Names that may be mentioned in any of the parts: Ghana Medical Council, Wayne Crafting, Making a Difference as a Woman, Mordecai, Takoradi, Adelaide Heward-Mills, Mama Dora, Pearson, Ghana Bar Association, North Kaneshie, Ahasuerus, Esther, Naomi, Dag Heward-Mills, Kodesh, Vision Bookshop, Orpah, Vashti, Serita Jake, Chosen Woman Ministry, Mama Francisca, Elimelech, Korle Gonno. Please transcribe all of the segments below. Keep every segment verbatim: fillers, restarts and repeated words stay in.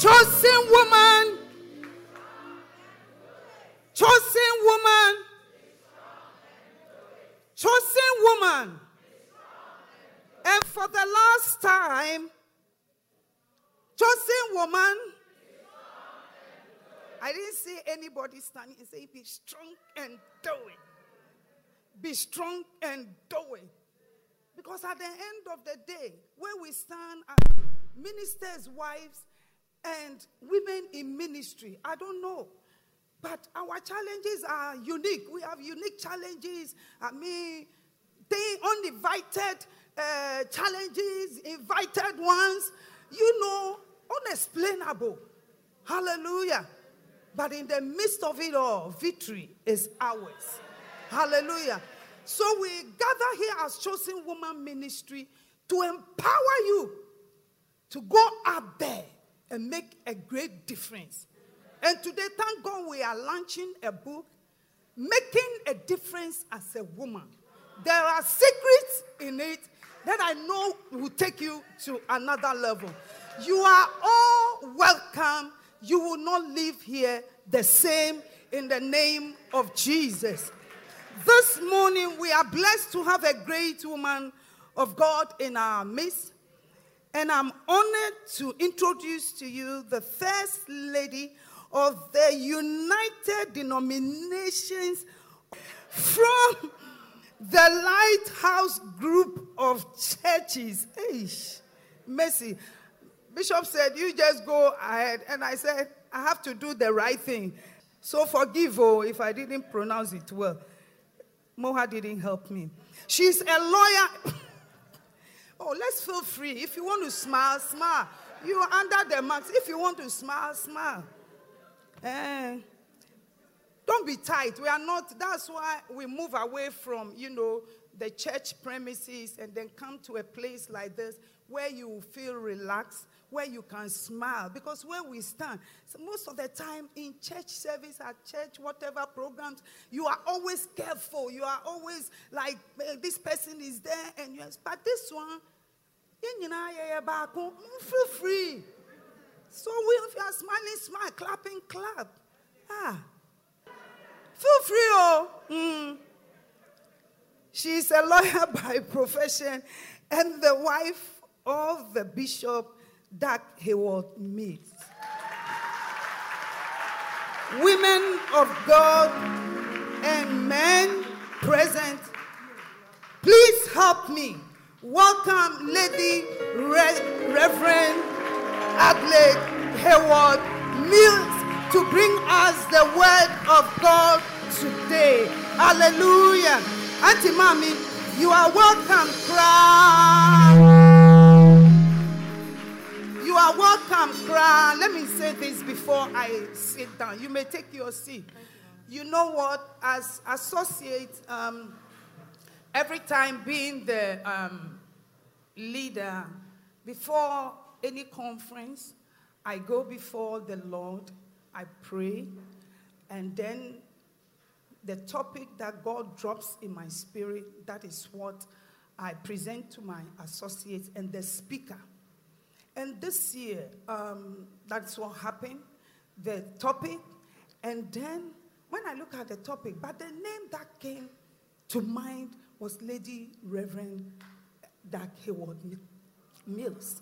Chosen woman, chosen woman, chosen woman, and for the last time, chosen woman. I didn't see anybody standing and say, be strong and do it. Be strong and do it. Because at the end of the day, where we stand as ministers' wives and women in ministry, I don't know. But our challenges are unique. We have unique challenges. I mean, they uninvited uh, challenges, invited ones, you know, unexplainable. Hallelujah. But in the midst of it all, victory is ours. Hallelujah. So we gather here as Chosen Woman Ministry to empower you to go out there and make a great difference. And today, thank God, we are launching a book, Making a Difference as a Woman. There are secrets in it that I know will take you to another level. You are all welcome. You will not leave here the same in the name of Jesus. This morning, we are blessed to have a great woman of God in our midst. And I'm honored to introduce to you the first lady of the United Denominations from the Lighthouse Group of Churches. Eish, mercy. Bishop said, you just go ahead. And I said, I have to do the right thing. So forgive oh, if I didn't pronounce it well. Moha didn't help me. She's a lawyer. Oh, let's feel free. If you want to smile, smile. You are under the mask. If you want to smile, smile. Uh, don't be tight. We are not, that's why we move away from, you know, the church premises and then come to a place like this where you feel relaxed, where you can smile. Because where we stand, so most of the time in church service, at church, whatever programs, you are always careful. You are always like, this person is there, and yes, but this one, feel free. So if you are smiling, smile, clapping, clap. Ah. Feel free, oh. Mm. She's a lawyer by profession and the wife of the Bishop Dag Heward-Mills. Women of God and men present, please help me welcome Lady Re- Reverend Adelaide Heward-Mills to bring us the word of God today. Hallelujah. Auntie Mommy, you are welcome, Kra. You are welcome, Kra. Let me say this before I sit down. You may take your seat. You know what? As associate, um, every time being the um, leader, before any conference, I go before the Lord, I pray, and then the topic that God drops in my spirit, that is what I present to my associates and the speaker. And this year, um, that's what happened, the topic, and then when I look at the topic, but the name that came to mind was Lady Reverend Dag Heward-Mills.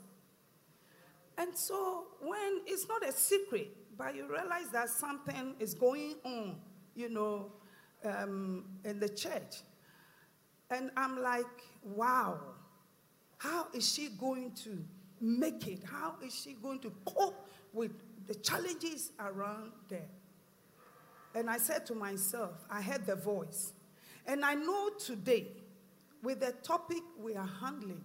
And so when it's not a secret, but you realize that something is going on, you know, um, in the church. And I'm like, wow, how is she going to make it? How is she going to cope with the challenges around there? And I said to myself, I heard the voice. And I know today, with the topic we are handling,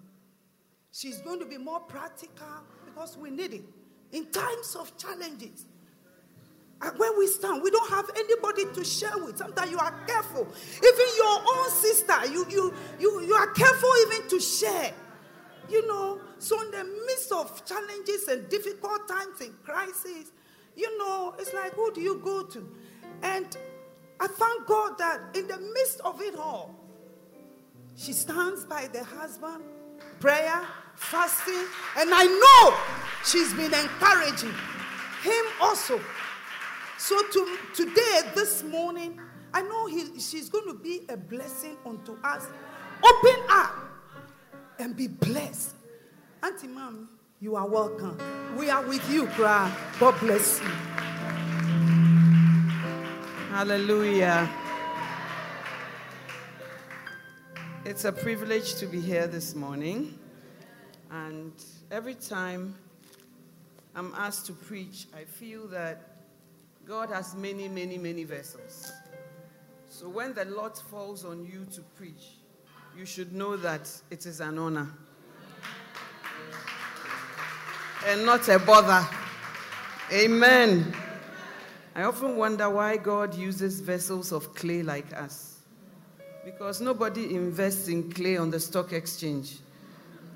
she's going to be more practical because we need it. In times of challenges, and when we stand, we don't have anybody to share with. Sometimes you are careful. Even your own sister, you, you, you, you are careful even to share. You know, so in the midst of challenges and difficult times and crises, you know, it's like, who do you go to? And I thank God that in the midst of it all, she stands by the husband, prayer, fasting, and I know she's been encouraging him also. So to, today, this morning, I know he, she's going to be a blessing unto us. Open up and be blessed. Auntie Mom, you are welcome. We are with you, Gra. God bless you. Hallelujah. It's a privilege to be here this morning. And every time I'm asked to preach, I feel that God has many, many, many vessels. So when the lot falls on you to preach, you should know that it is an honor and not a bother. Amen. I often wonder why God uses vessels of clay like us, because nobody invests in clay on the stock exchange.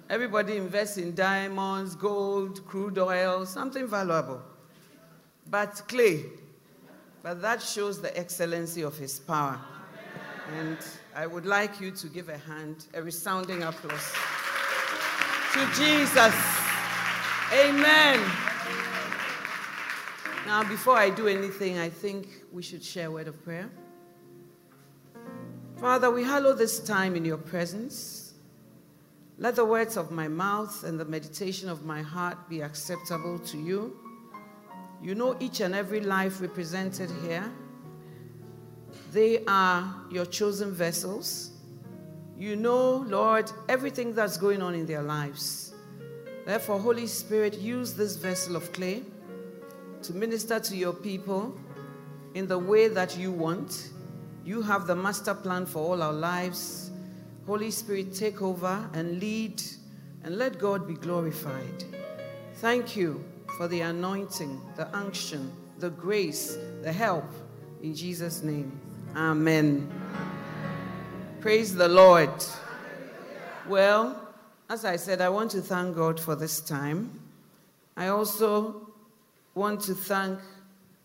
Everybody invests in diamonds, gold, crude oil, something valuable. But clay, but that shows the excellency of his power. And I would like you to give a hand, a resounding applause to Jesus. Amen. Now, before I do anything, I think we should share a word of prayer. Father, we hallow this time in your presence. Let the words of my mouth and the meditation of my heart be acceptable to you. You know each and every life represented here. They are your chosen vessels. You know, Lord, everything that's going on in their lives. Therefore, Holy Spirit, use this vessel of clay to minister to your people in the way that you want. You have the master plan for all our lives. Holy Spirit, take over and lead, and let God be glorified. Thank you for the anointing, the unction, the grace, the help. In Jesus' name, amen. Praise the Lord. Well, as I said, I want to thank God for this time. I also want to thank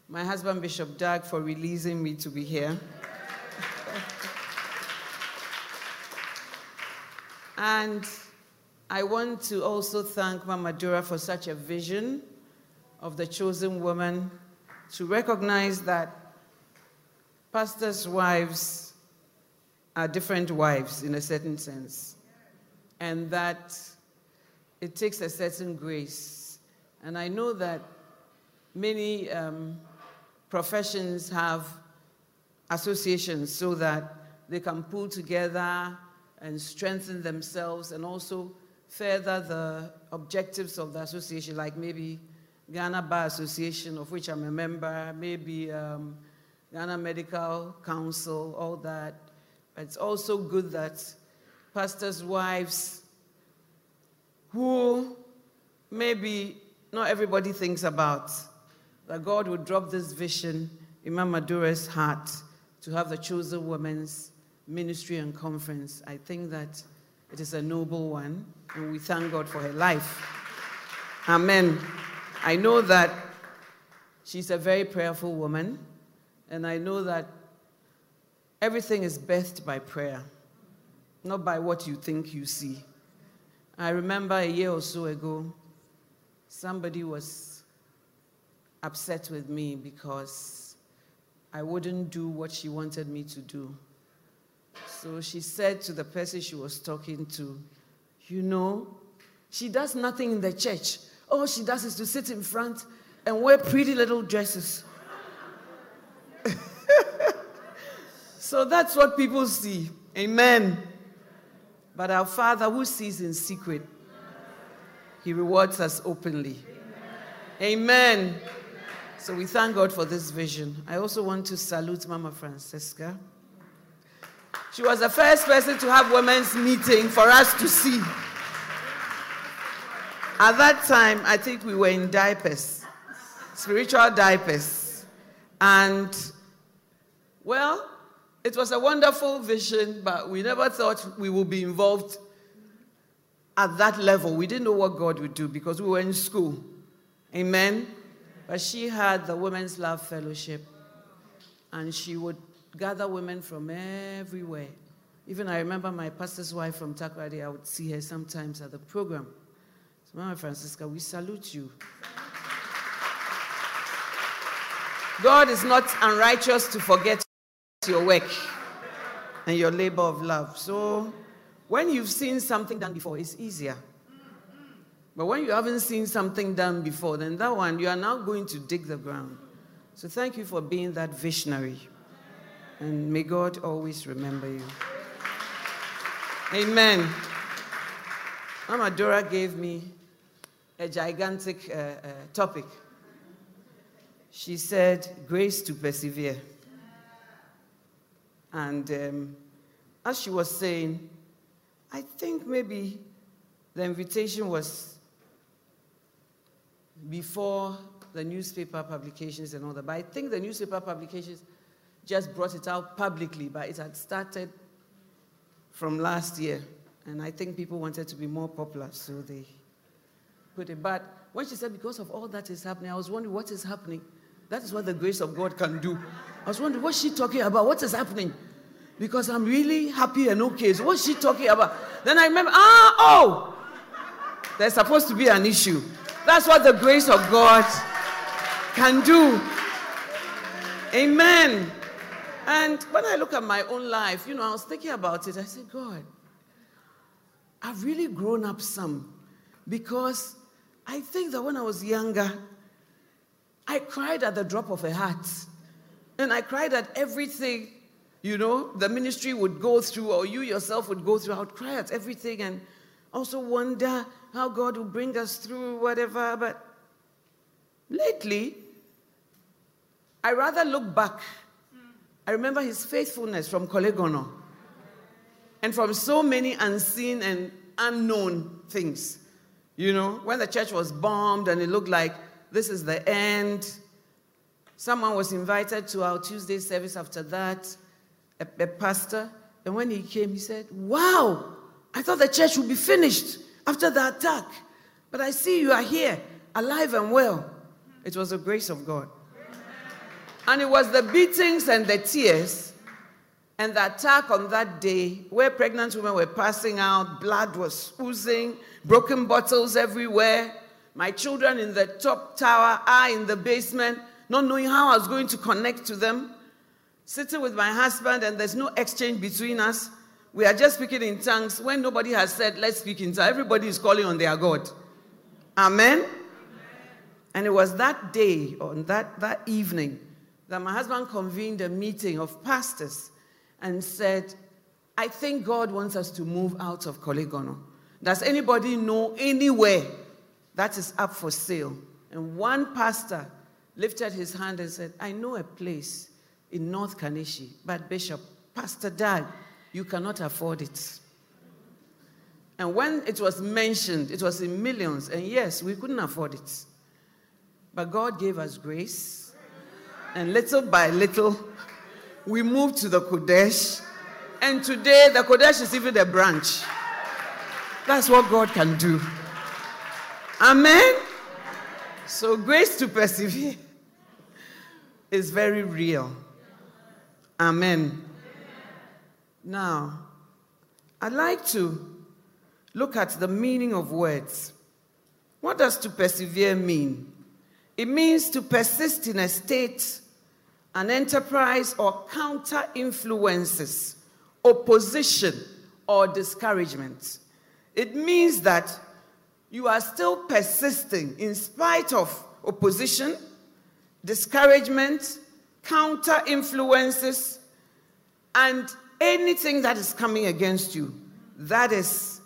my husband, Bishop Dag, for releasing me to be here. And I want to also thank Mama Dora for such a vision of the chosen woman, to recognize that pastors' wives are different wives in a certain sense, and that it takes a certain grace. And I know that many um, professions have associations so that they can pull together and strengthen themselves and also further the objectives of the association, like maybe Ghana Bar Association, of which I'm a member, maybe um, Ghana Medical Council, all that. But it's also good that pastors' wives, who maybe not everybody thinks about, that God would drop this vision in Mama Dora's heart to have the Chosen Women's Ministry and Conference. I think that it is a noble one, and we thank God for her life. Amen. I know that she's a very prayerful woman, and I know that everything is birthed by prayer, not by what you think you see. I remember a year or so ago, somebody was upset with me because I wouldn't do what she wanted me to do. So she said to the person she was talking to, you know, she does nothing in the church. all she does is to sit in front and wear pretty little dresses. So that's what people see. Amen. But our Father who sees in secret, He rewards us openly. Amen. Amen. So we thank God for this vision. I also want to salute Mama Francisca. She was the first person to have women's meeting for us to see. At that time, I think we were in diapers, spiritual diapers. And, well, it was a wonderful vision, but we never thought we would be involved at that level. We didn't know what God would do because we were in school. Amen? But she had the Women's Love Fellowship, and she would gather women from everywhere. Even I remember my pastor's wife from Takoradi, I would see her sometimes at the program. So, Mama Francisca, we salute you. God is not unrighteous to forget your work and your labor of love. So when you've seen something done before, it's easier. But when you haven't seen something done before, then that one, you are now going to dig the ground. So thank you for being that visionary. And may God always remember you. Amen. Mama Dora gave me a gigantic uh, uh, topic. She said, grace to persevere. And um, as she was saying, I think maybe the invitation was before the newspaper publications and all that. But I think the newspaper publications just brought it out publicly, but it had started from last year. And I think people wanted to be more popular, so they put it. But when she said, because of all that is happening, I was wondering what is happening. That is what the grace of God can do. I was wondering, what's she talking about? What is happening? Because I'm really happy and okay. So what's she talking about? Then I remember, ah, oh! There's supposed to be an issue. That's what the grace of God can do. Amen. And when I look at my own life, you know, I was thinking about it. I said, God, I've really grown up some. Because I think that when I was younger, I cried at the drop of a hat. And I cried at everything, you know, the ministry would go through, or you yourself would go through. I would cry at everything and also wonder how God will bring us through, whatever. But lately, I rather look back. I remember His faithfulness from Korle Gonno and from so many unseen and unknown things. You know, when the church was bombed and it looked like this is the end, someone was invited to our Tuesday service after that, a, a pastor. And when he came, he said, wow, I thought the church would be finished after the attack. But I see you are here, alive and well. It was the grace of God. And it was the beatings and the tears and the attack on that day where pregnant women were passing out, blood was oozing, broken bottles everywhere. My children in the top tower, I in the basement, not knowing how I was going to connect to them. Sitting with my husband and there's no exchange between us. We are just speaking in tongues when nobody has said, let's speak in tongues. Everybody is calling on their God. Amen? Amen. And it was that day, on that, that evening, that my husband convened a meeting of pastors and said, I think God wants us to move out of Korle Gonno. Does anybody know anywhere that is up for sale? And one pastor lifted his hand and said, I know a place in North Kaneshie, but Bishop, Pastor Dag, you cannot afford it. And when it was mentioned, it was in millions, and yes, we couldn't afford it. But God gave us grace, and little by little, we moved to the Kodesh, and today the Kodesh is even a branch. That's what God can do. Amen? So grace to persevere is very real. Amen. Amen. Now, I'd like to look at the meaning of words. What does to persevere mean? It means to persist in a state, an enterprise, or counter influences, opposition, or discouragement. It means that you are still persisting in spite of opposition, discouragement, counter influences, and anything that is coming against you. That is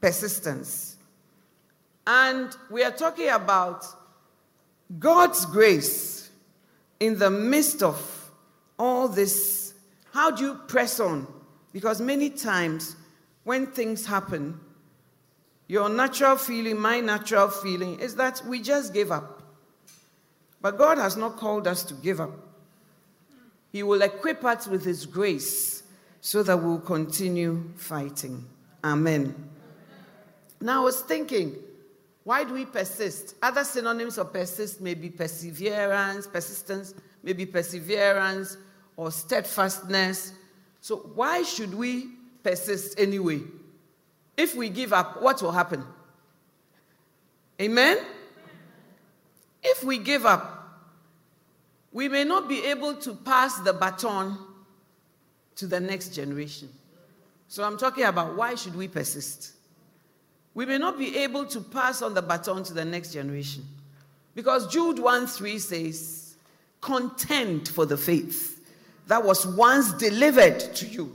persistence. And we are talking about God's grace in the midst of all this. How do you press on? Because many times when things happen, your natural feeling, my natural feeling, is that we just give up. But God has not called us to give up. He will equip us with His grace so that we'll continue fighting. Amen. Now I was thinking, why do we persist? Other synonyms of persist may be perseverance, persistence, may be perseverance or steadfastness. So why should we persist anyway? If we give up, what will happen? Amen? If we give up, we may not be able to pass the baton to the next generation. So I'm talking about why should we persist? We may not be able to pass on the baton to the next generation. Because Jude one three says, contend for the faith that was once delivered to you.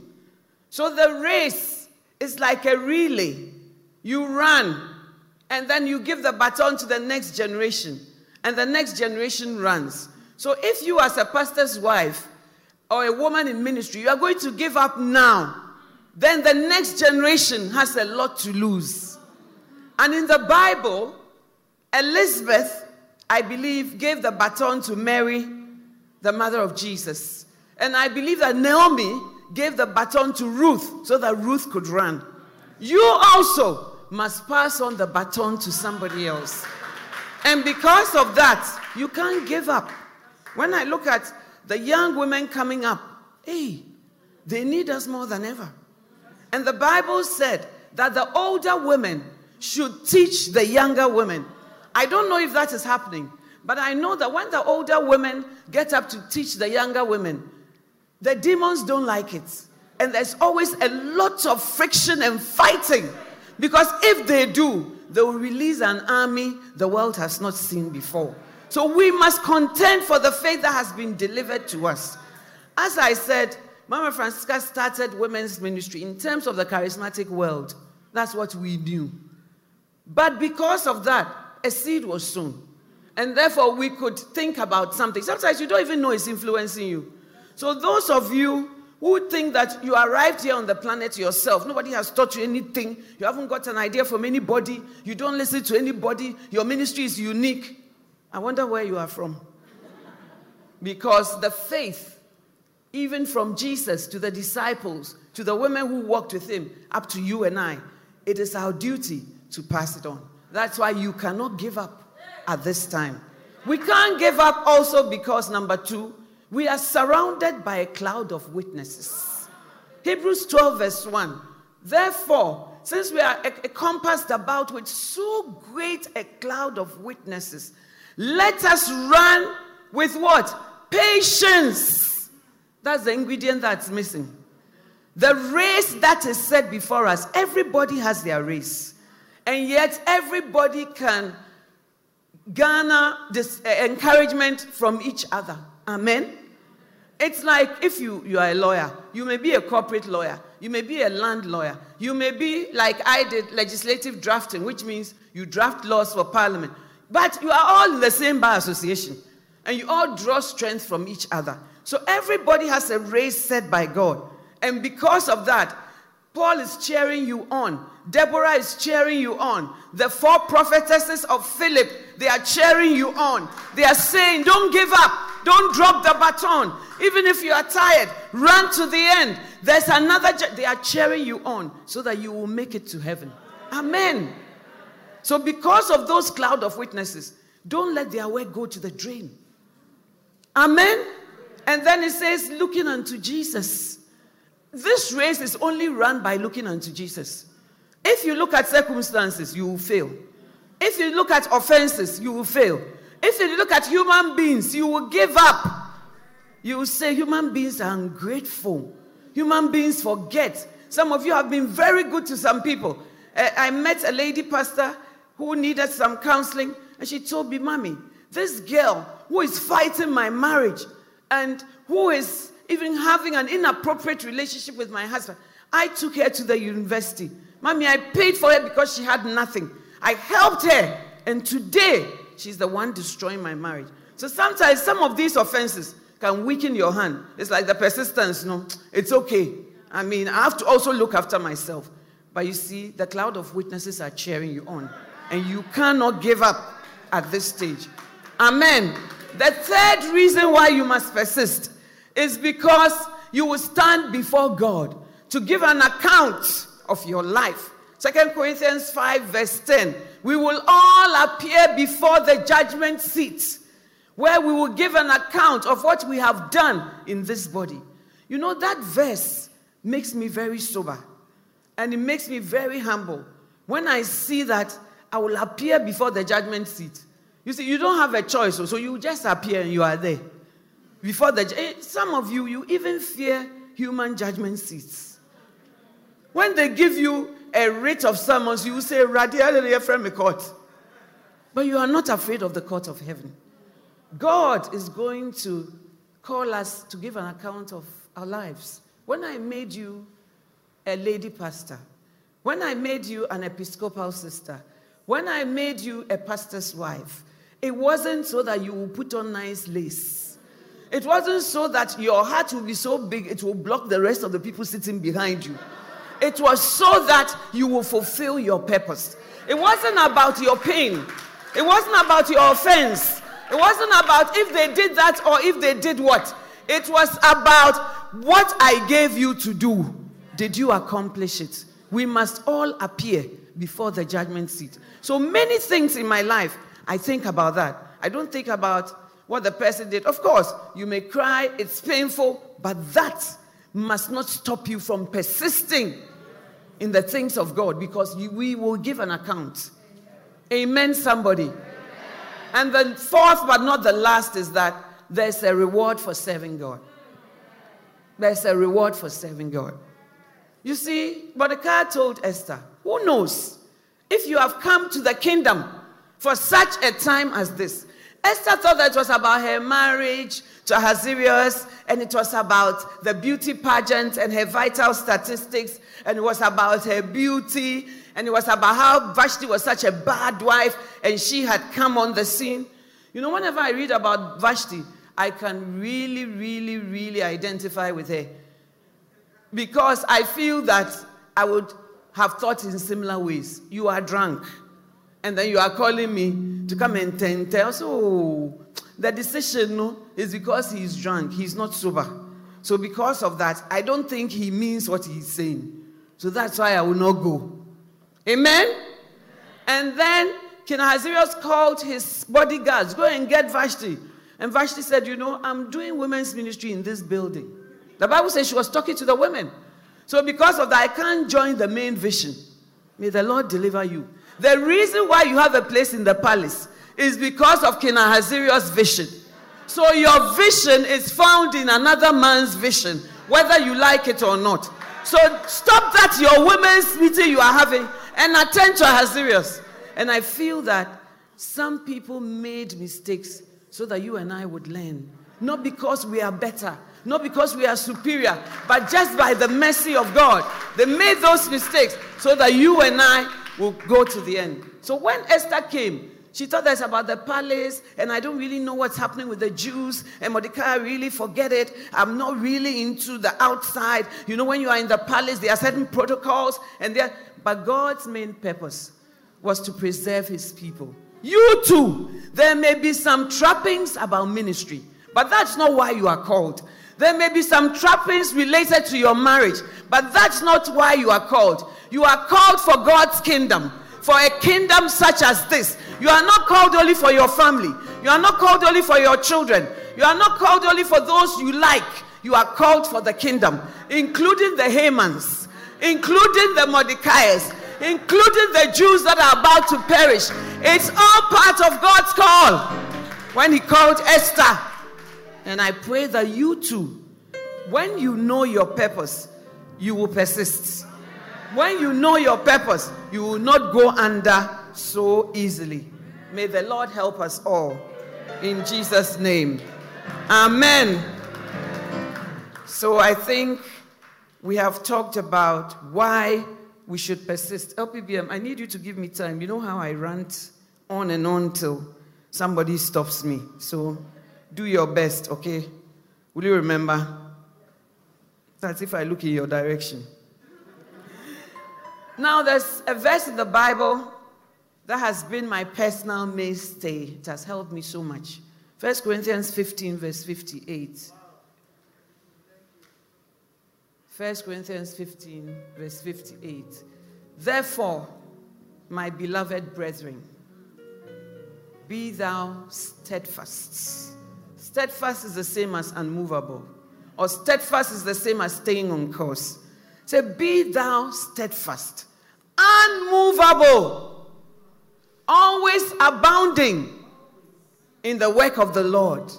So the race is like a relay. You run, and then you give the baton to the next generation, and the next generation runs. So if you as a pastor's wife or a woman in ministry, you are going to give up now, then the next generation has a lot to lose. And in the Bible, Elizabeth, I believe, gave the baton to Mary, the mother of Jesus. And I believe that Naomi gave the baton to Ruth so that Ruth could run. You also must pass on the baton to somebody else. And because of that, you can't give up. When I look at the young women coming up, hey, they need us more than ever. And the Bible said that the older women should teach the younger women. I don't know if that is happening, but I know that when the older women get up to teach the younger women, the demons don't like it. And there's always a lot of friction and fighting, because if they do, they will release an army the world has not seen before. So we must contend for the faith that has been delivered to us. As I said, Mama Francisca started women's ministry in terms of the charismatic world. That's what we knew. But because of that, a seed was sown. And therefore, we could think about something. Sometimes you don't even know it's influencing you. So those of you who think that you arrived here on the planet yourself, nobody has taught you anything, you haven't got an idea from anybody, you don't listen to anybody, your ministry is unique, I wonder where you are from. Because the faith, even from Jesus to the disciples, to the women who walked with him, up to you and I, it is our duty to pass it on. That's why you cannot give up at this time. We can't give up also because, number two, we are surrounded by a cloud of witnesses. Hebrews twelve verse one. Therefore, since we are encompassed about with so great a cloud of witnesses, let us run with what? Patience. That's the ingredient that's missing. The race that is set before us. Everybody has their race. And yet everybody can garner this uh, encouragement from each other. Amen? It's like if you, you are a lawyer. You may be a corporate lawyer. You may be a land lawyer. You may be, like I did, legislative drafting, which means you draft laws for parliament. But you are all in the same bar association. And you all draw strength from each other. So everybody has a race set by God. And because of that, Paul is cheering you on. Deborah is cheering you on. The four prophetesses of Philip, they are cheering you on. They are saying, don't give up. Don't drop the baton. Even if you are tired, run to the end. There's another... They are cheering you on so that you will make it to heaven. Amen. So because of those cloud of witnesses, don't let their work go to the drain. Amen? And then it says, looking unto Jesus. This race is only run by looking unto Jesus. If you look at circumstances, you will fail. If you look at offenses, you will fail. If you look at human beings, you will give up. You will say, human beings are ungrateful. Human beings forget. Some of you have been very good to some people. I met a lady pastor who needed some counseling, and she told me, Mommy, this girl who is fighting my marriage and who is even having an inappropriate relationship with my husband, I took her to the university. Mommy, I paid for her because she had nothing. I helped her, and today she's the one destroying my marriage. So sometimes some of these offenses can weaken your hand. It's like the persistence, no? It's okay. I mean, I have to also look after myself. But you see, the cloud of witnesses are cheering you on. And you cannot give up at this stage. Amen. The third reason why you must persist is because you will stand before God to give an account of your life. Second Corinthians five verse ten. We will all appear before the judgment seat, where we will give an account of what we have done in this body. You know, that verse makes me very sober, and it makes me very humble when I see that I will appear before the judgment seat. You see, you don't have a choice, so you just appear and you are there. Before the some of you, you even fear human judgment seats. When they give you a writ of summons, you say, "Radially from the court," but you are not afraid of the court of heaven. God is going to call us to give an account of our lives. When I made you a lady pastor, when I made you an Episcopal sister, when I made you a pastor's wife, it wasn't so that you will put on nice lace. It wasn't so that your heart will be so big it will block the rest of the people sitting behind you. It was so that you will fulfill your purpose. It wasn't about your pain. It wasn't about your offense. It wasn't about if they did that or if they did what. It was about what I gave you to do. Did you accomplish it? We must all appear before the judgment seat. So many things in my life, I think about that. I don't think about what the person did. Of course, you may cry, it's painful, but that must not stop you from persisting in the things of God, because we will give an account. Amen, somebody. And the fourth, but not the last, is that there's a reward for serving God. There's a reward for serving God. You see, Mordecai told Esther, who knows if you have come to the kingdom for such a time as this? Esther thought that it was about her marriage to Ahasuerus, and it was about the beauty pageant and her vital statistics, and it was about her beauty, and it was about how Vashti was such a bad wife and she had come on the scene. You know, whenever I read about Vashti, I can really, really, really identify with her, because I feel that I would have thought in similar ways. You are drunk, and then you are calling me to come and tell. So the decision no, is because he is drunk. He's not sober. So because of that, I don't think he means what he's saying. So that's why I will not go. Amen? Amen. And then King Ahasuerus called his bodyguards, go and get Vashti. And Vashti said, you know, I'm doing women's ministry in this building. The Bible says she was talking to the women. So because of that, I can't join the main vision. May the Lord deliver you. The reason why you have a place in the palace is because of King Ahasuerus' vision. So your vision is found in another man's vision, whether you like it or not. So stop that your women's meeting you are having and attend to Ahasuerus. And I feel that some people made mistakes so that you and I would learn. Not because we are better, not because we are superior, but just by the mercy of God. They made those mistakes so that you and I will go to the end. So when Esther came, she thought that's about the palace, and I don't really know what's happening with the Jews, and Mordecai, really forget it. I'm not really into the outside. You know, when you are in the palace, there are certain protocols, and there. But God's main purpose was to preserve his people. You too, there may be some trappings about ministry, but that's not why you are called. There may be some trappings related to your marriage, but that's not why you are called. You are called for God's kingdom. For a kingdom such as this, you are not called only for your family. You are not called only for your children. You are not called only for those you like. You are called for the kingdom, including the Hamans, including the Mordecais, including the Jews that are about to perish. It's all part of God's call. When he called Esther, and I pray that you too, when you know your purpose, you will persist. When you know your purpose, you will not go under so easily. May the Lord help us all. In Jesus' name. Amen. So I think we have talked about why we should persist. L P B M, I need you to give me time. You know how I rant on and on till somebody stops me. So do your best, okay? Will you remember? That's if I look in your direction. Now, there's a verse in the Bible that has been my personal mainstay. It has helped me so much. First Corinthians fifteen, verse fifty-eight. First Corinthians fifteen, verse fifty-eight. Therefore, my beloved brethren, be thou steadfast. Steadfast is the same as unmovable. Or steadfast is the same as staying on course. Say, be thou steadfast, unmovable, always abounding in the work of the Lord.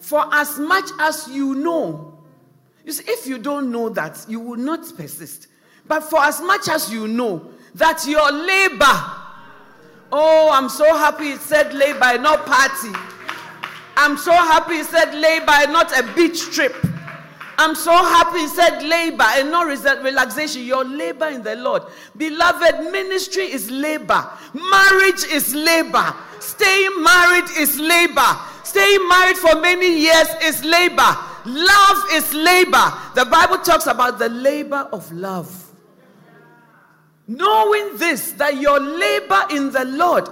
For as much as you know, you see, if you don't know that, you will not persist. But for as much as you know that your labor, oh, I'm so happy it said labor, not party. I'm so happy it said labor, not a beach trip. I'm so happy he said labor and not relaxation. Your labor in the Lord. Beloved, ministry is labor. Marriage is labor. Staying married is labor. Staying married for many years is labor. Love is labor. The Bible talks about the labor of love. Knowing this, that your labor in the Lord.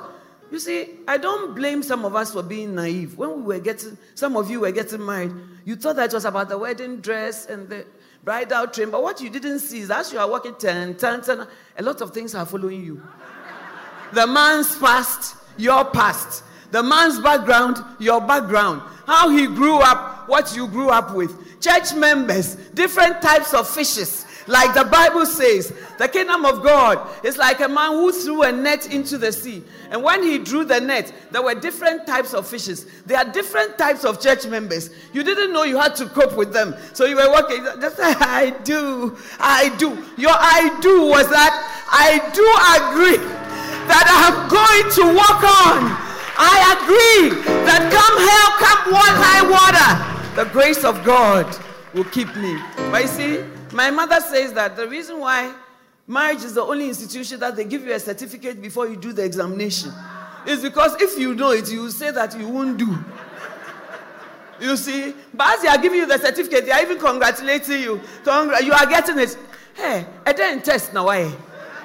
You see, I don't blame some of us for being naive. When we were getting, some of you were getting married, you thought that it was about the wedding dress and the bridal train. But what you didn't see is as you are walking, ten, ten, ten, a lot of things are following you. The man's past, your past. The man's background, your background. How he grew up, what you grew up with. Church members, different types of fishes. Like the Bible says, the kingdom of God is like a man who threw a net into the sea. And when he drew the net, there were different types of fishes. There are different types of church members. You didn't know you had to cope with them. So you were walking, just I do, I do. Your I do was that I do agree that I'm going to walk on. I agree that come hell, come what high water, the grace of God will keep me. But you see, my mother says that the reason why marriage is the only institution that they give you a certificate before you do the examination is because if you know it, you will say that you won't do. You see? But as they are giving you the certificate, they are even congratulating you. Congra- you are getting it. Hey, I didn't test now. Eh?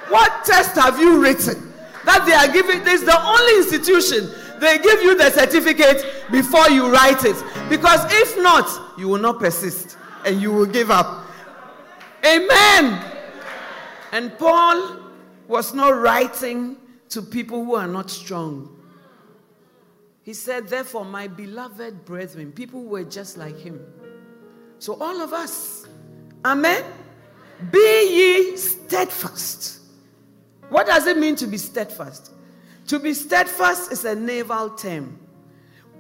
What test have you written that they are giving this? The only institution they give you the certificate before you write it. Because if not, you will not persist and you will give up. Amen. And Paul was not writing to people who are not strong. He said, therefore, my beloved brethren, people who were just like him. So all of us, amen, be ye steadfast. What does it mean to be steadfast? To be steadfast is a naval term,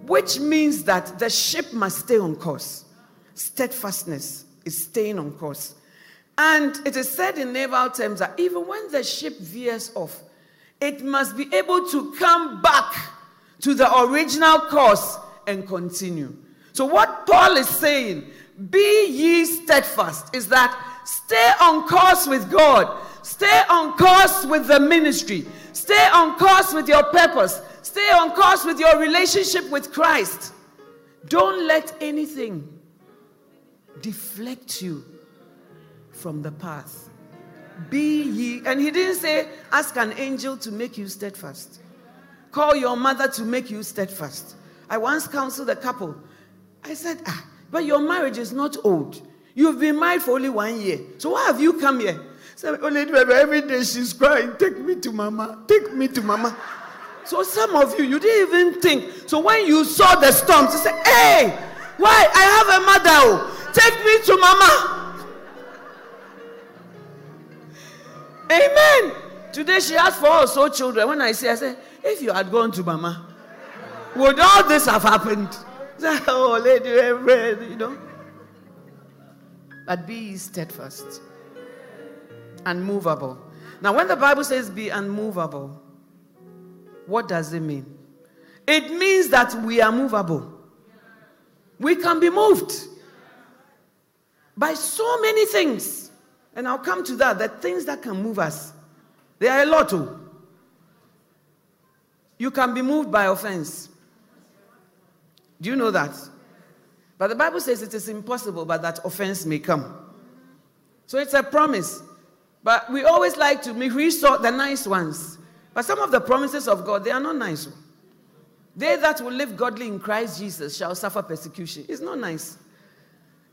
which means that the ship must stay on course. Steadfastness is staying on course. And it is said in naval terms that even when the ship veers off, it must be able to come back to the original course and continue. So what Paul is saying, be ye steadfast, is that stay on course with God. Stay on course with the ministry. Stay on course with your purpose. Stay on course with your relationship with Christ. Don't let anything deflect you from the path. Be ye, and he didn't say, ask an angel to make you steadfast. Call your mother to make you steadfast. I once counseled a couple. I said, ah, but your marriage is not old. You've been married for only one year. So why have you come here? So every day she's crying, take me to mama, take me to mama. So some of you, you didn't even think. So when you saw the storms, you said, hey, why? I have a mother. Take me to mama. Amen. Today she asked for us, so children. When I say, I say, if you had gone to mama, would all this have happened? Say, oh, lady, you know. But be steadfast, unmovable. Now, when the Bible says be unmovable, What does it mean? It means that we are movable. We can be moved by so many things. And I'll come to that, the things that can move us. There are a lot of. You can be moved by offense. Do you know that? But the Bible says it is impossible, but that offense may come. So it's a promise. But we always like to resort the nice ones. But some of the promises of God, they are not nice. They that will live godly in Christ Jesus shall suffer persecution. It's not nice.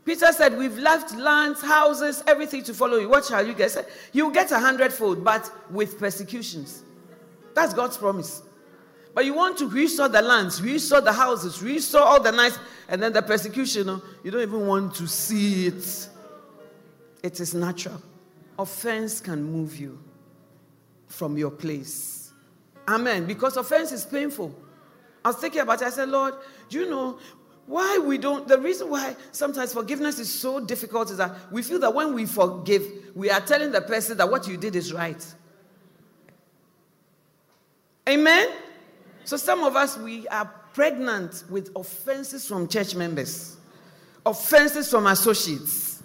Peter said, we've left lands, houses, everything to follow you. What shall you get? You'll get a hundredfold, but with persecutions. That's God's promise. But you want to restore the lands, restore the houses, restore all the nice, and then the persecution, you don't even want to see it. It is natural. Offense can move you from your place. Amen. Because offense is painful. I was thinking about it. I said, Lord, do you know why we don't, the reason why sometimes forgiveness is so difficult is that we feel that when we forgive, we are telling the person that what you did is right. Amen? So some of us, we are pregnant with offenses from church members, offenses from associates,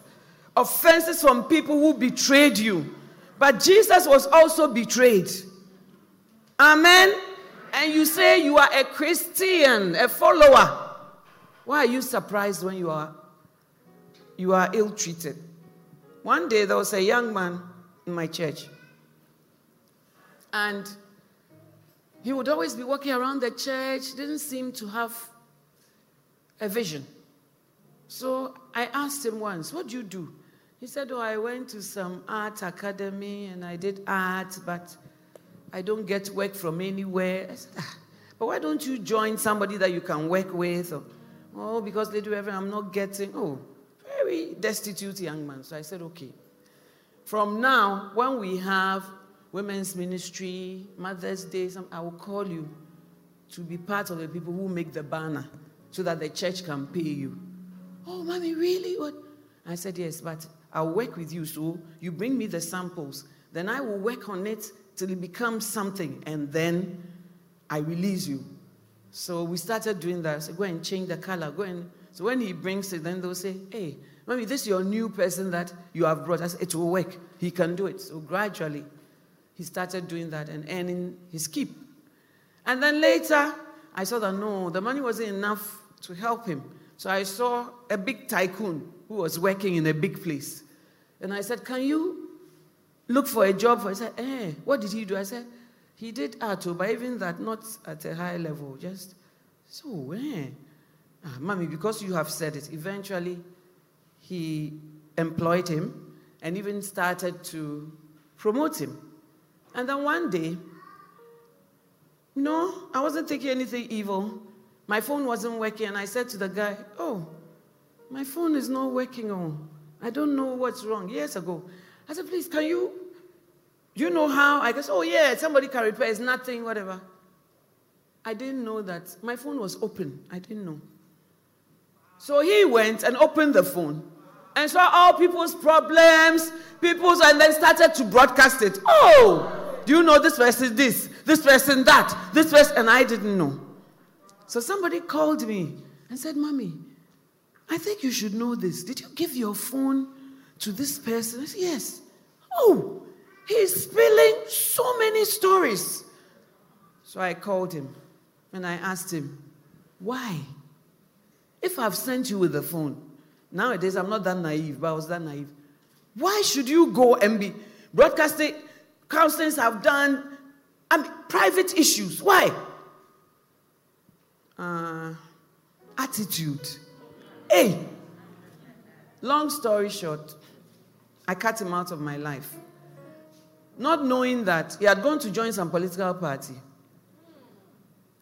offenses from people who betrayed you. But Jesus was also betrayed. Amen? And you say you are a Christian, a follower. Why are you surprised when you are you are ill-treated? One day there was a young man in my church. And he would always be walking around the church, didn't seem to have a vision. So I asked him once, what do you do? He said, oh, I went to some art academy and I did art, but I don't get work from anywhere. I said, ah, but why don't you join somebody that you can work with? Or, oh, because they do everything, I'm not getting. Oh, very destitute young man. So I said, okay. From now, when we have women's ministry, Mother's Day, I will call you to be part of the people who make the banner so that the church can pay you. Oh, mommy, really? What? I said, yes, but I'll work with you. So you bring me the samples. Then I will work on it till it becomes something, and then I release you. So we started doing that. I said, go and change the color. Go and. So when he brings it, then they'll say, hey, mommy, this is your new person that you have brought. I said, it will work. He can do it. So gradually, he started doing that and earning his keep. And then later, I saw that, no, the money wasn't enough to help him. So I saw a big tycoon who was working in a big place. And I said, can you look for a job for him? He said, eh, what did he do? I said, he did art, but even that, not at a high level, just so, eh. Ah, mommy, because you have said it, eventually he employed him and even started to promote him. And then one day, no, I wasn't thinking anything evil. My phone wasn't working, and I said to the guy, oh, my phone is not working. Oh, I don't know what's wrong. Years ago, I said, please, can you, do you know how? I guess, oh, yeah, somebody can repair. It's nothing, whatever. I didn't know that. My phone was open. I didn't know. So he went and opened the phone and saw all people's problems, people's, and then started to broadcast it. Oh, do you know this person this, this person that, this person, and I didn't know. So somebody called me and said, mommy, I think you should know this. Did you give your phone to this person? I said, yes. Oh, he's spilling so many stories. So I called him and I asked him, why? If I've sent you with the phone, nowadays, I'm not that naive, but I was that naive. Why should you go and be broadcasting? Counselors have done I mean, private issues. Why? Uh, attitude. Hey! Long story short, I cut him out of my life. Not knowing that he had gone to join some political party.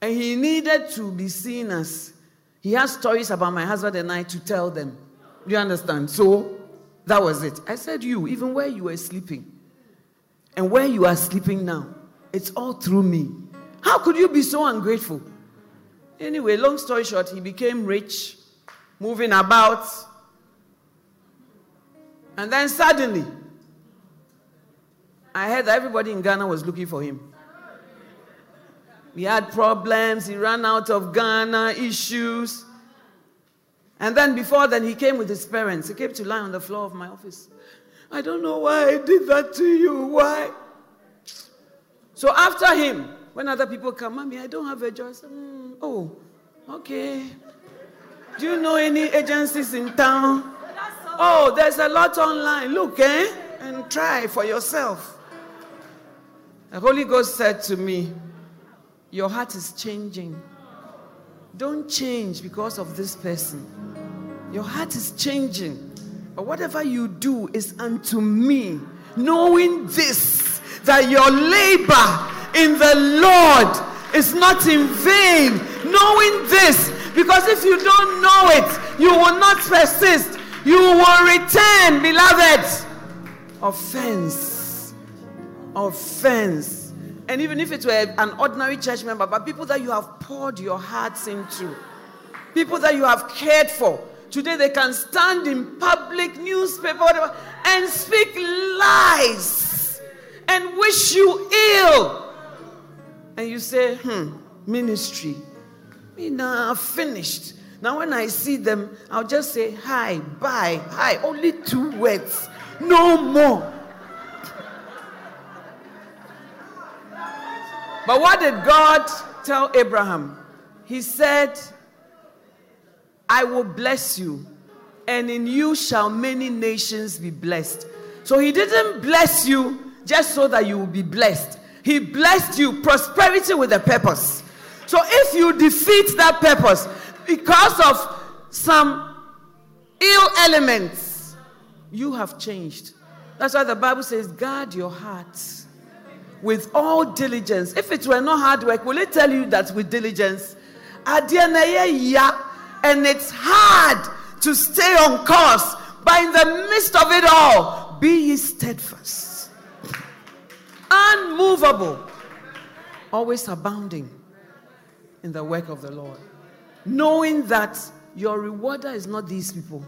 And he needed to be seen as, he has stories about my husband and I to tell them. Do you understand? So that was it. I said, you, even where you were sleeping and where you are sleeping now, it's all through me. How could you be so ungrateful? Anyway, long story short, he became rich, moving about. And then suddenly, I heard that everybody in Ghana was looking for him. We had problems. He ran out of Ghana, issues. And then before then, he came with his parents. He came to lie on the floor of my office. I don't know why I did that to you. Why? So after him, when other people come, Mommy, I don't have a job. Mm, oh, okay. Do you know any agencies in town? Oh, there's a lot online. Look, eh? And try for yourself. The Holy Ghost said to me, your heart is changing. Don't change because of this person. Your heart is changing. But whatever you do is unto me, knowing this, that your labor in the Lord is not in vain. Knowing this, because if you don't know it, you will not persist. You will return, beloved. Offense. Offense. And even if it were an ordinary church member, but people that you have poured your hearts into, people that you have cared for, today they can stand in public newspaper, whatever, and speak lies and wish you ill. And you say, hmm, ministry. Me now finished. Now when I see them, I'll just say, hi, bye, hi. Only two words. No more. But what did God tell Abraham? He said, I will bless you, and in you shall many nations be blessed. So he didn't bless you just so that you will be blessed. He blessed you prosperity with a purpose. So if you defeat that purpose because of some ill elements, you have changed. That's why the Bible says, guard your heart with all diligence. If it were not hard work, will it tell you that with diligence? And it's hard to stay on course, but in the midst of it all, be ye steadfast, unmovable, always abounding in the work of the Lord, knowing that your rewarder is not these people.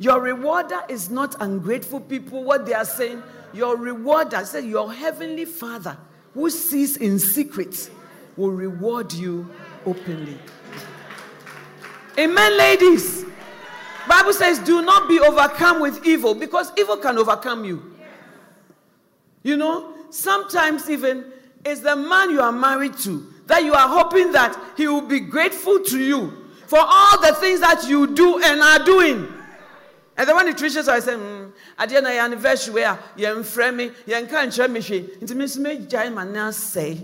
Your rewarder is not ungrateful people, what they are saying. Your rewarder, said your heavenly Father who sees in secret will reward you openly. Amen, ladies. Bible says, do not be overcome with evil, because evil can overcome you. You know, sometimes even it's the man you are married to that you are hoping that he will be grateful to you for all the things that you do and are doing. And then when it reaches, I say, mm, at the end of your anniversary, where you friend me, you can't share me, it means me, Jaiman, now say.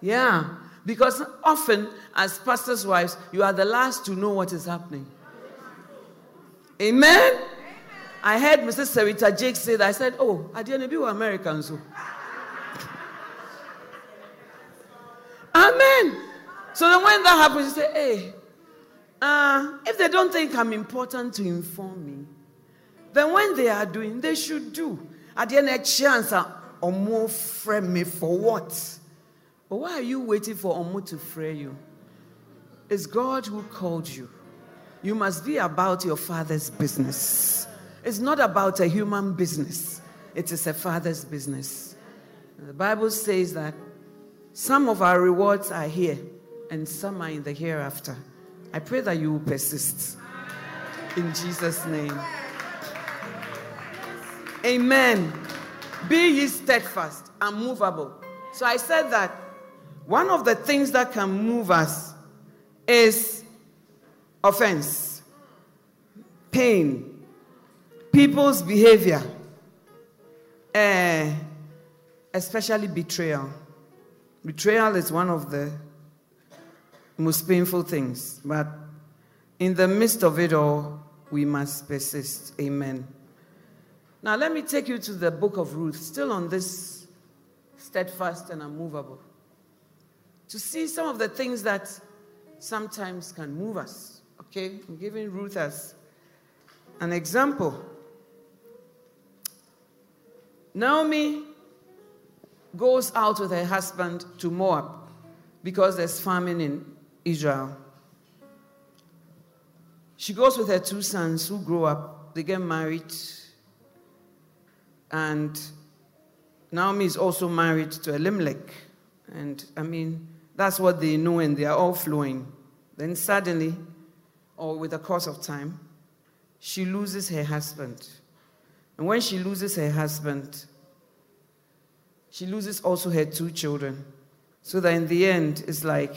Yeah. Because often, as pastors' wives, you are the last to know what is happening. Amen? Amen. I heard Missus Serita Jake say that. I said, oh, Adienebi were Americans. So. Amen. So then when that happens, you say, hey, uh, if they don't think I'm important to inform me, then when they are doing, they should do. Adiene chance or more frame me for what? But why are you waiting for Omu to fray you? It's God who called you. You must be about your Father's business. It's not about a human business. It is a Father's business. And the Bible says that some of our rewards are here and some are in the hereafter. I pray that you will persist. In Jesus' name. Amen. Be ye steadfast, unmovable. So I said that one of the things that can move us is offense, pain, people's behavior, uh, especially betrayal. Betrayal is one of the most painful things, but in the midst of it all, we must persist. Amen. Now, let me take you to the book of Ruth, still on this steadfast and unmovable, to see some of the things that sometimes can move us. Okay? I'm giving Ruth as an example. Naomi goes out with her husband to Moab because there's famine in Israel. She goes with her two sons who grow up. They get married. And Naomi is also married to Elimelech. And, I mean, that's what they know, and they are all flowing. Then suddenly, or with the course of time, she loses her husband. And when she loses her husband, she loses also her two children. So that in the end, it's like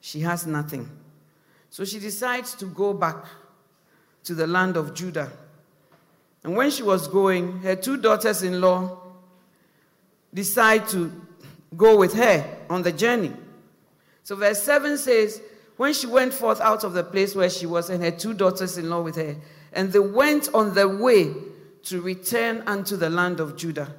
she has nothing. So she decides to go back to the land of Judah. And when she was going, her two daughters-in-law decide to go with her on the journey. So verse seven says, when she went forth out of the place where she was, and her two daughters-in-law with her, and they went on their way to return unto the land of Judah.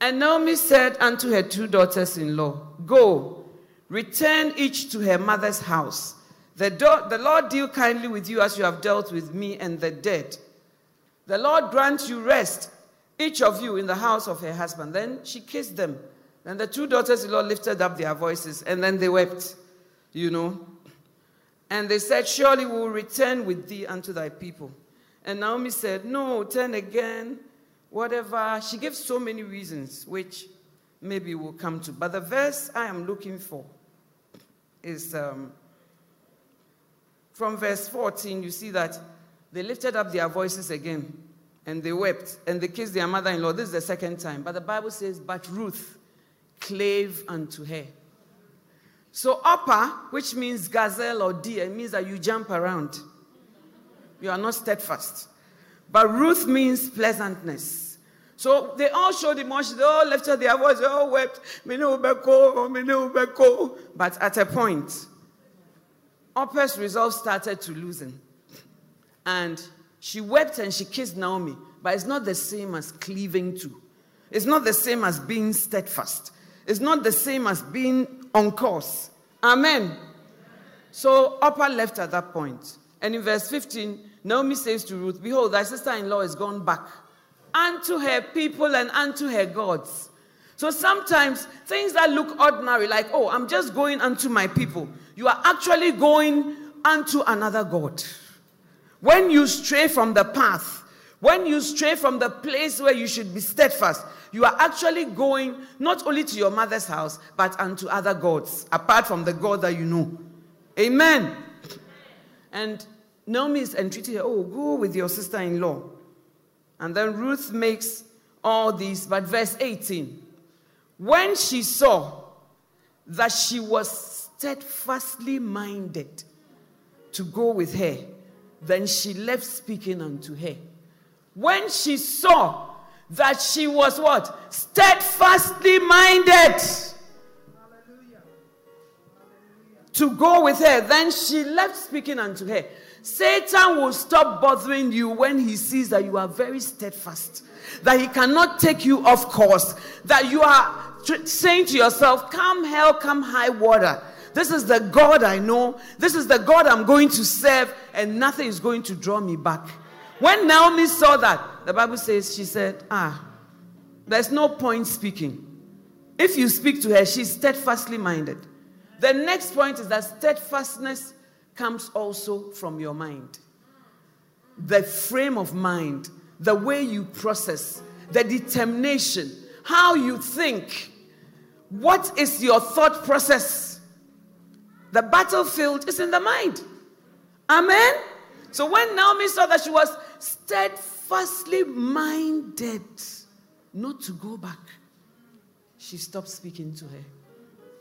And Naomi said unto her two daughters-in-law, Go, return each to her mother's house. The, do- the Lord deal kindly with you as you have dealt with me and the dead. The Lord grant you rest, each of you in the house of her husband. Then she kissed them. Then the two daughters-in-law lifted up their voices, and then they wept, you know. And they said, Surely we will return with thee unto thy people. And Naomi said, No, turn again, whatever. She gives so many reasons, which maybe we'll come to. But the verse I am looking for is um, from verse fourteen. You see that they lifted up their voices again, and they wept, and they kissed their mother-in-law. This is the second time. But the Bible says, But Ruth clave unto her. So upper, which means gazelle or deer, it means that you jump around. You are not steadfast. But Ruth means pleasantness. So they all showed emotion. They all lifted their voice. They all wept. But at a point, upper's resolve started to loosen. And she wept and she kissed Naomi. But it's not the same as cleaving to. It's not the same as being steadfast. It's not the same as being on course. Amen. Amen. So upper left at that point. And in verse fifteen, Naomi says to Ruth, Behold, thy sister-in-law is gone back unto her people and unto her gods. So sometimes things that look ordinary, like, oh, I'm just going unto my people. You are actually going unto another God. When you stray from the path, when you stray from the place where you should be steadfast, you are actually going not only to your mother's house, but unto other gods, apart from the God that you know. Amen. And Naomi is entreating her, oh, go with your sister-in-law. And then Ruth makes all these, but verse eighteen. When she saw that she was steadfastly minded to go with her, then she left speaking unto her. When she saw that she was what? Steadfastly minded. Hallelujah. Hallelujah. To go with her. Then she left speaking unto her. Satan will stop bothering you when he sees that you are very steadfast. That he cannot take you off course. That you are tr- saying to yourself, come hell, come high water. This is the God I know. This is the God I'm going to serve. And nothing is going to draw me back. When Naomi saw that, the Bible says, she said, ah, there's no point speaking. If you speak to her, she's steadfastly minded. The next point is that steadfastness comes also from your mind. The frame of mind, the way you process, the determination, how you think, what is your thought process? The battlefield is in the mind. Amen? So when Naomi saw that she was steadfastly minded not to go back, she stopped speaking to her.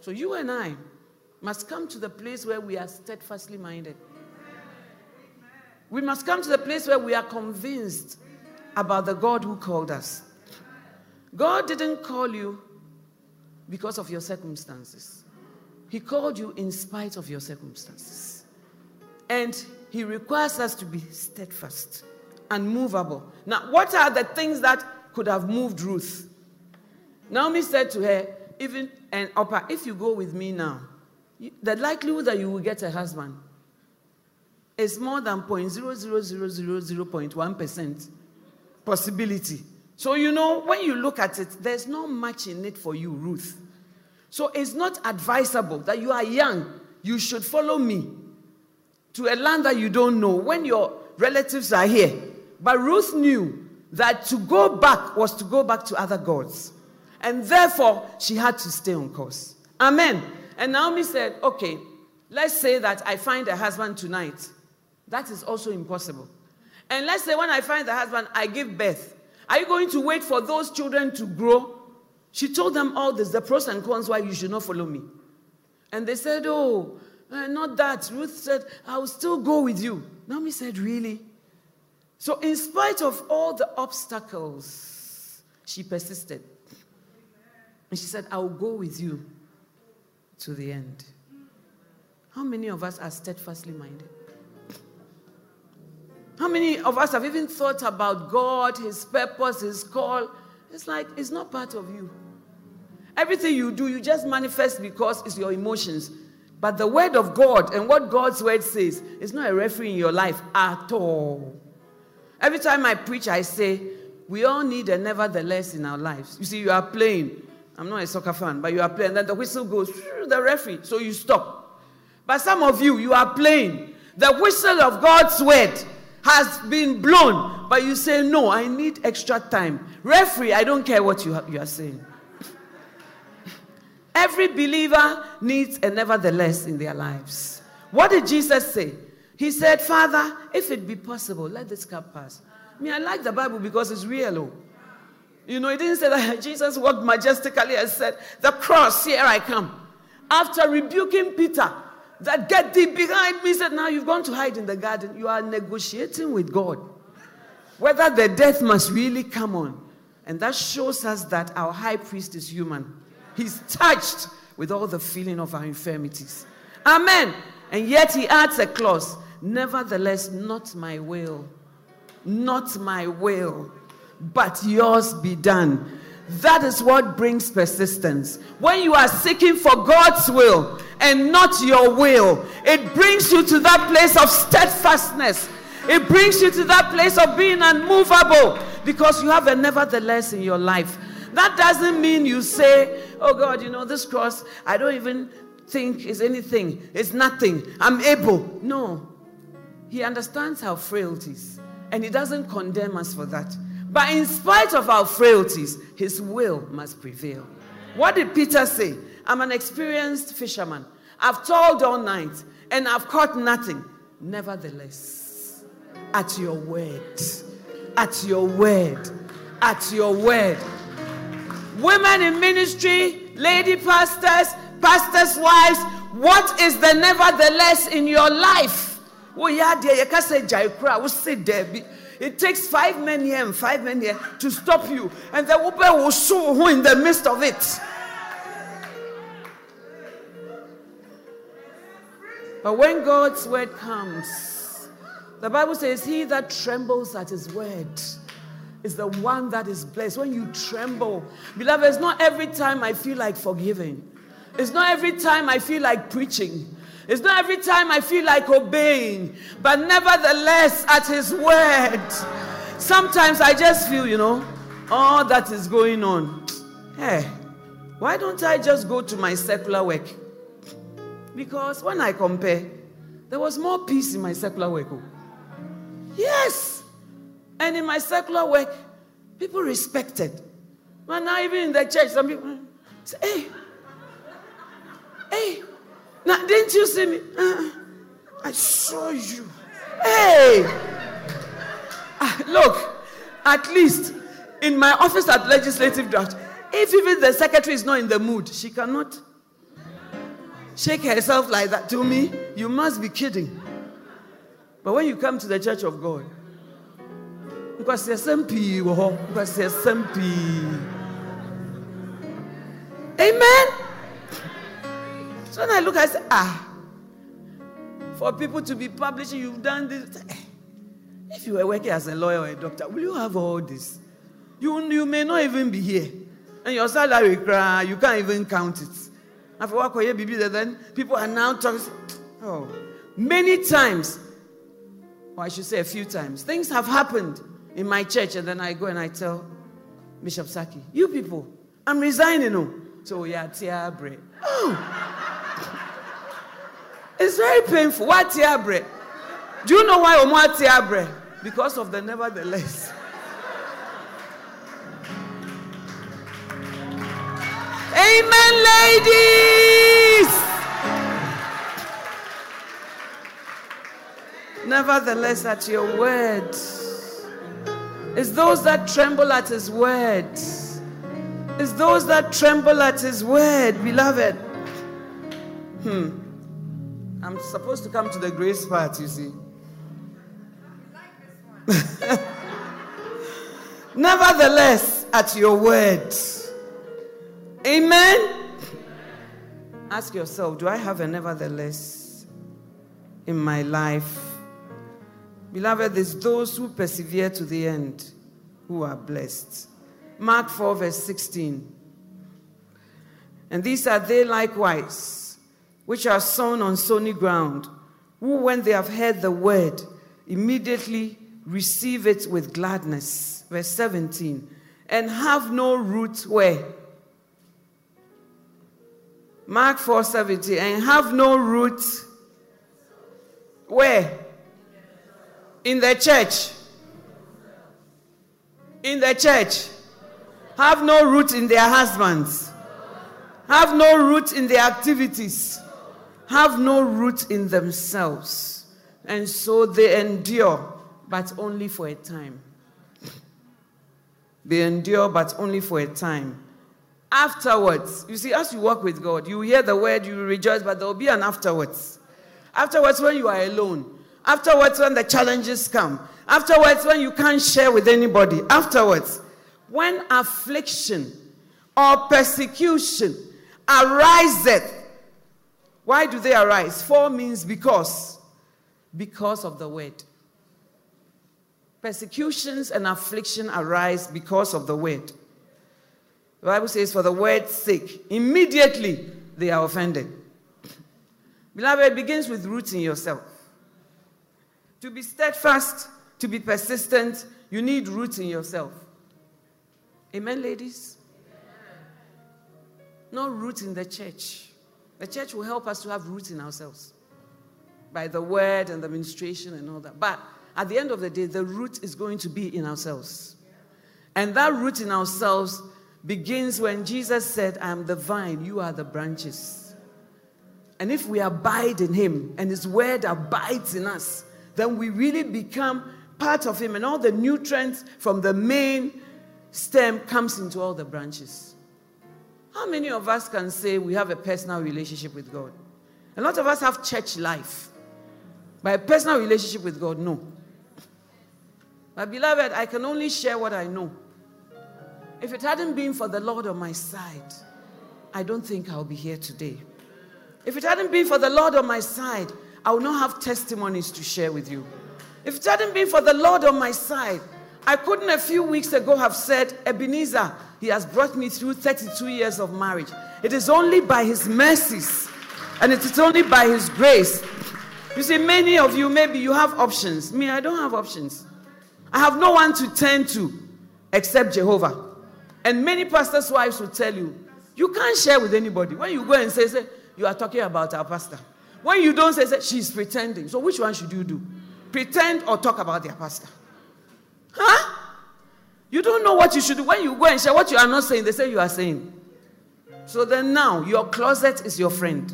So you and I must come to the place where we are steadfastly minded. Amen. We must come to the place where we are convinced about the God who called us. God didn't call you because of your circumstances. He called you in spite of your circumstances. And He requires us to be steadfast and movable. Now, what are the things that could have moved Ruth? Naomi said to her, even and Orpah, if you go with me now, you, the likelihood that you will get a husband is more than zero point zero zero zero zero zero zero one percent possibility. So, you know, when you look at it, there's not much in it for you, Ruth. So it's not advisable that you are young. You should follow me to a land that you don't know, when your relatives are here. But Ruth knew that to go back was to go back to other gods. And therefore, she had to stay on course. Amen. And Naomi said, okay, let's say that I find a husband tonight. That is also impossible. And let's say when I find the husband, I give birth. Are you going to wait for those children to grow? She told them all this, the pros and cons why you should not follow me. And they said, oh, not that. Ruth said, I will still go with you. Naomi said, really? So in spite of all the obstacles, she persisted. And she said, I will go with you to the end. How many of us are steadfastly minded? How many of us have even thought about God, His purpose, His call? It's like, it's not part of you. Everything you do, you just manifest because it's your emotions. But the word of God and what God's word says is not a referee in your life at all. Every time I preach, I say, we all need a nevertheless in our lives. You see, you are playing. I'm not a soccer fan, but you are playing. Then the whistle goes, the referee, so you stop. But some of you, you are playing. The whistle of God's word has been blown, but you say, no, I need extra time. Referee, I don't care what you, ha- you are saying. Every believer needs a nevertheless in their lives. What did Jesus say? He said, Father, if it be possible, let this cup pass. I mean, I like the Bible because it's real. Oh. You know, it didn't say that Jesus walked majestically and said, the cross, here I come. After rebuking Peter, that get thee behind me, said, now you've gone to hide in the garden. You are negotiating with God whether the death must really come on. And that shows us that our high priest is human. He's touched with all the feeling of our infirmities. Amen. And yet he adds a clause, nevertheless, not my will, not my will, but yours be done. That is what brings persistence. When you are seeking for God's will and not your will, it brings you to that place of steadfastness. It brings you to that place of being unmovable because you have a nevertheless in your life. That doesn't mean you say, oh God, you know, this cross, I don't even think is anything. It's nothing. I'm able. No. He understands our frailties and he doesn't condemn us for that. But in spite of our frailties, his will must prevail. What did Peter say? I'm an experienced fisherman. I've toiled all night and I've caught nothing. Nevertheless, at your word, at your word, at your word. Women in ministry, lady pastors, pastors' wives, what is the nevertheless in your life? It takes five men here and five men here to stop you. And the woman will show who in the midst of it. But when God's word comes, the Bible says, he that trembles at his word is the one that is blessed. When you tremble, beloved, it's not every time I feel like forgiving. It's not every time I feel like preaching. It's not every time I feel like obeying, but nevertheless at his word. Sometimes I just feel, you know, all that is going on. Hey, why don't I just go to my secular work? Because when I compare, there was more peace in my secular work. Yes. And in my secular work, people respected. But now even in the church, some people say, hey, hey. Now, didn't you see me? Uh, I saw you. Hey! Uh, look, at least in my office at Legislative Draft, if even the secretary is not in the mood, she cannot shake herself like that to me. You must be kidding. But when you come to the Church of God, because there's S M P, because there's S M P. Amen? So when I look, I say, ah, for people to be publishing, you've done this. If you were working as a lawyer or a doctor, will you have all this? You, you may not even be here. And your salary, you can't even count it. After what then people are now talking. Oh, many times, or I should say a few times, things have happened in my church, and then I go and I tell Bishop Saki, you people, I'm resigning. So yeah, tear bread. Oh! It's very painful. What tiabre? Do you know why Omar tiabre? Because of the nevertheless. Amen, ladies. Nevertheless, at your word, it's those that tremble at his word. It's those that tremble at his word, beloved. Hmm. I'm supposed to come to the grace part, you see. I like this one. Nevertheless, at your word. Amen? Ask yourself, do I have a nevertheless in my life? Beloved, it's those who persevere to the end who are blessed. Mark four, verse sixteen. And these are they likewise, which are sown on stony ground, who when they have heard the word, immediately receive it with gladness. Verse seventeen. And have no root where? Mark four, seventeen. And have no root where? In the church. In the church. Have no root in their husbands. Have no root in their activities. Have no root in themselves. And so they endure, but only for a time. They endure, but only for a time. Afterwards, you see, as you walk with God, you hear the word, you rejoice, but there will be an afterwards. Afterwards, when you are alone. Afterwards, when the challenges come. Afterwards, when you can't share with anybody. Afterwards, when affliction or persecution ariseth. Why do they arise? For means because. Because of the word. Persecutions and affliction arise because of the word. The Bible says, for the word's sake, immediately they are offended. Beloved, it begins with rooting yourself. To be steadfast, to be persistent, you need root in yourself. Amen, ladies? Amen. No root in the church. The church will help us to have root in ourselves by the word and the ministration and all that. But at the end of the day, the root is going to be in ourselves. And that root in ourselves begins when Jesus said, I am the vine, you are the branches. And if we abide in him and his word abides in us, then we really become part of him, and all the nutrients from the main stem comes into all the branches. How many of us can say we have a personal relationship with God? A lot of us have church life. But a personal relationship with God, no. But beloved, I can only share what I know. If it hadn't been for the Lord on my side, I don't think I'll be here today. If it hadn't been for the Lord on my side, I will not have testimonies to share with you. If it hadn't been for the Lord on my side, I couldn't a few weeks ago have said, Ebenezer, he has brought me through thirty-two years of marriage. It is only by his mercies, and it is only by his grace. You see, many of you, maybe you have options. Me, I don't have options. I have no one to turn to except Jehovah. And many pastors' wives will tell you, you can't share with anybody. When you go and say, say you are talking about our pastor. When you don't say, say, she's pretending. So which one should you do? Pretend or talk about their pastor? Huh? You don't know what you should do. When you go and share what you are not saying, they say you are saying. So then now, your closet is your friend.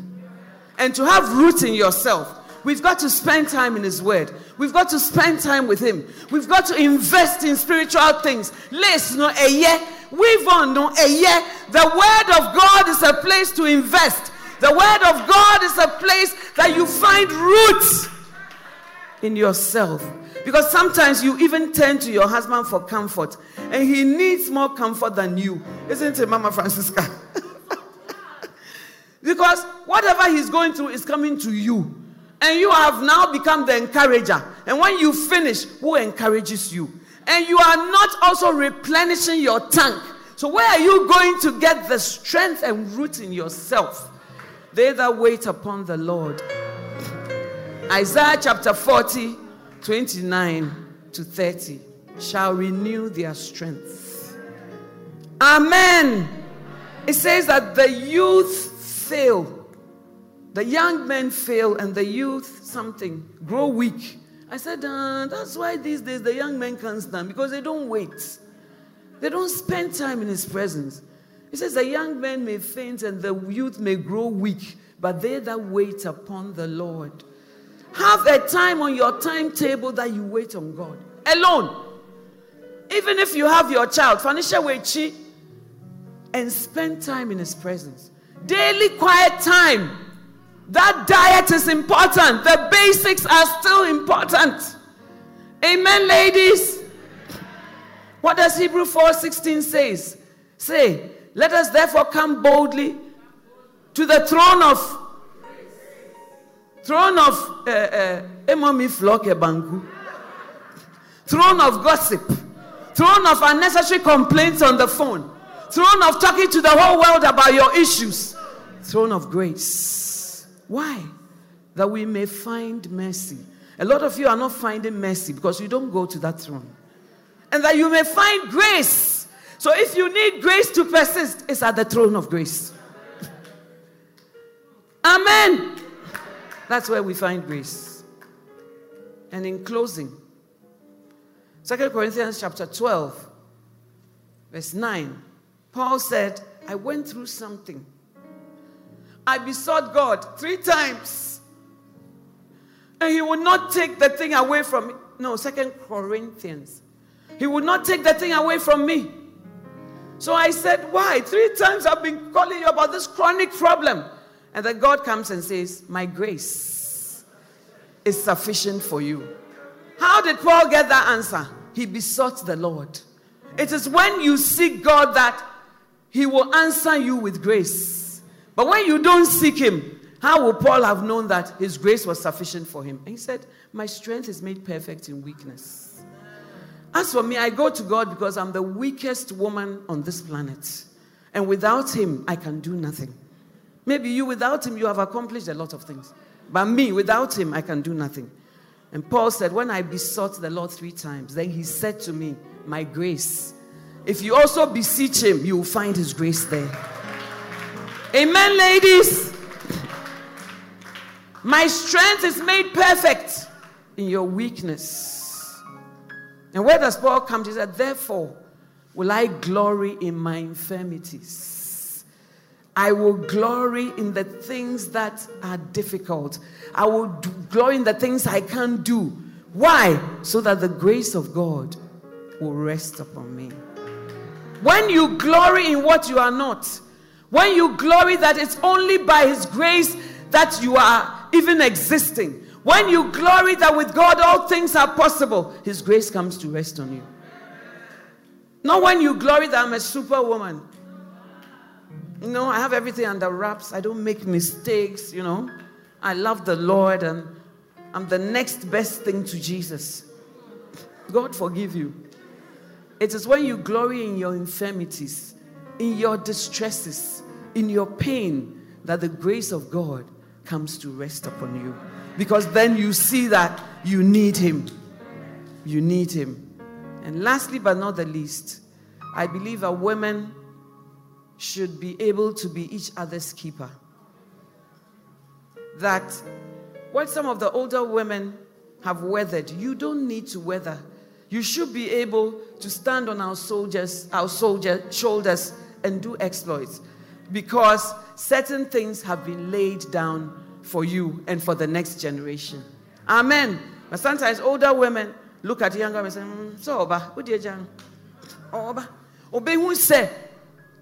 And to have root in yourself, we've got to spend time in his word. We've got to spend time with him. We've got to invest in spiritual things. Let's know a year. We've on know a year. The word of God is a place to invest. The word of God is a place that you find roots in yourself. Because sometimes you even turn to your husband for comfort. And he needs more comfort than you. Isn't it, Mama Francisca? Because whatever he's going through is coming to you. And you have now become the encourager. And when you finish, who encourages you? And you are not also replenishing your tank. So where are you going to get the strength and root in yourself? They that wait upon the Lord. Isaiah chapter forty, twenty-nine to thirty, shall renew their strength. Amen. It says that the youth fail. The young men fail and the youth something grow weak. I said, uh, that's why these days the young men can't stand, because they don't wait. They don't spend time in his presence. He says, the young men may faint and the youth may grow weak, but they that wait upon the Lord. Have a time on your timetable that you wait on God. Alone. Even if you have your child, Fanisha Wechi, and spend time in His presence. Daily quiet time. That diet is important. The basics are still important. Amen, ladies. What does Hebrews four sixteen says? Say, let us therefore come boldly to the throne of throne of uh, uh, throne of gossip, throne of unnecessary complaints on the phone, throne of talking to the whole world about your issues, throne of grace. Why? That we may find mercy. A lot of you are not finding mercy because you don't go to that throne. And that you may find grace. So if you need grace to persist, it's at the throne of grace. Amen. That's where we find grace. And in closing, Second Corinthians chapter twelve, verse nine, Paul said, I went through something. I besought God three times. And He would not take the thing away from me. No, Second Corinthians. He would not take the thing away from me. So I said, why? Three times I've been calling you about this chronic problem. And then God comes and says, my grace is sufficient for you. How did Paul get that answer? He besought the Lord. It is when you seek God that He will answer you with grace. But when you don't seek Him, how will Paul have known that His grace was sufficient for him? And he said, my strength is made perfect in weakness. As for me, I go to God because I'm the weakest woman on this planet. And without Him, I can do nothing. Maybe you, without Him, you have accomplished a lot of things. But me, without Him, I can do nothing. And Paul said, when I besought the Lord three times, then He said to me, my grace. If you also beseech Him, you will find His grace there. Amen, ladies. My strength is made perfect in your weakness. And where does Paul come? He said, therefore, will I glory in my infirmities. I will glory in the things that are difficult. I will do, glory in the things I can't do. Why? So that the grace of God will rest upon me. When you glory in what you are not, when you glory that it's only by His grace that you are even existing, when you glory that with God all things are possible, His grace comes to rest on you. Not when you glory that I'm a superwoman. You know, I have everything under wraps. I don't make mistakes, you know. I love the Lord and I'm the next best thing to Jesus. God forgive you. It is when you glory in your infirmities, in your distresses, in your pain, that the grace of God comes to rest upon you. Because then you see that you need Him. You need Him. And lastly but not the least, I believe a woman should be able to be each other's keeper. That what some of the older women have weathered, you don't need to weather. You should be able to stand on our soldiers, our soldier shoulders and do exploits, because certain things have been laid down for you and for the next generation. Amen. But sometimes older women look at younger women and say, mm, so oba, udiejang, oba, obehu se.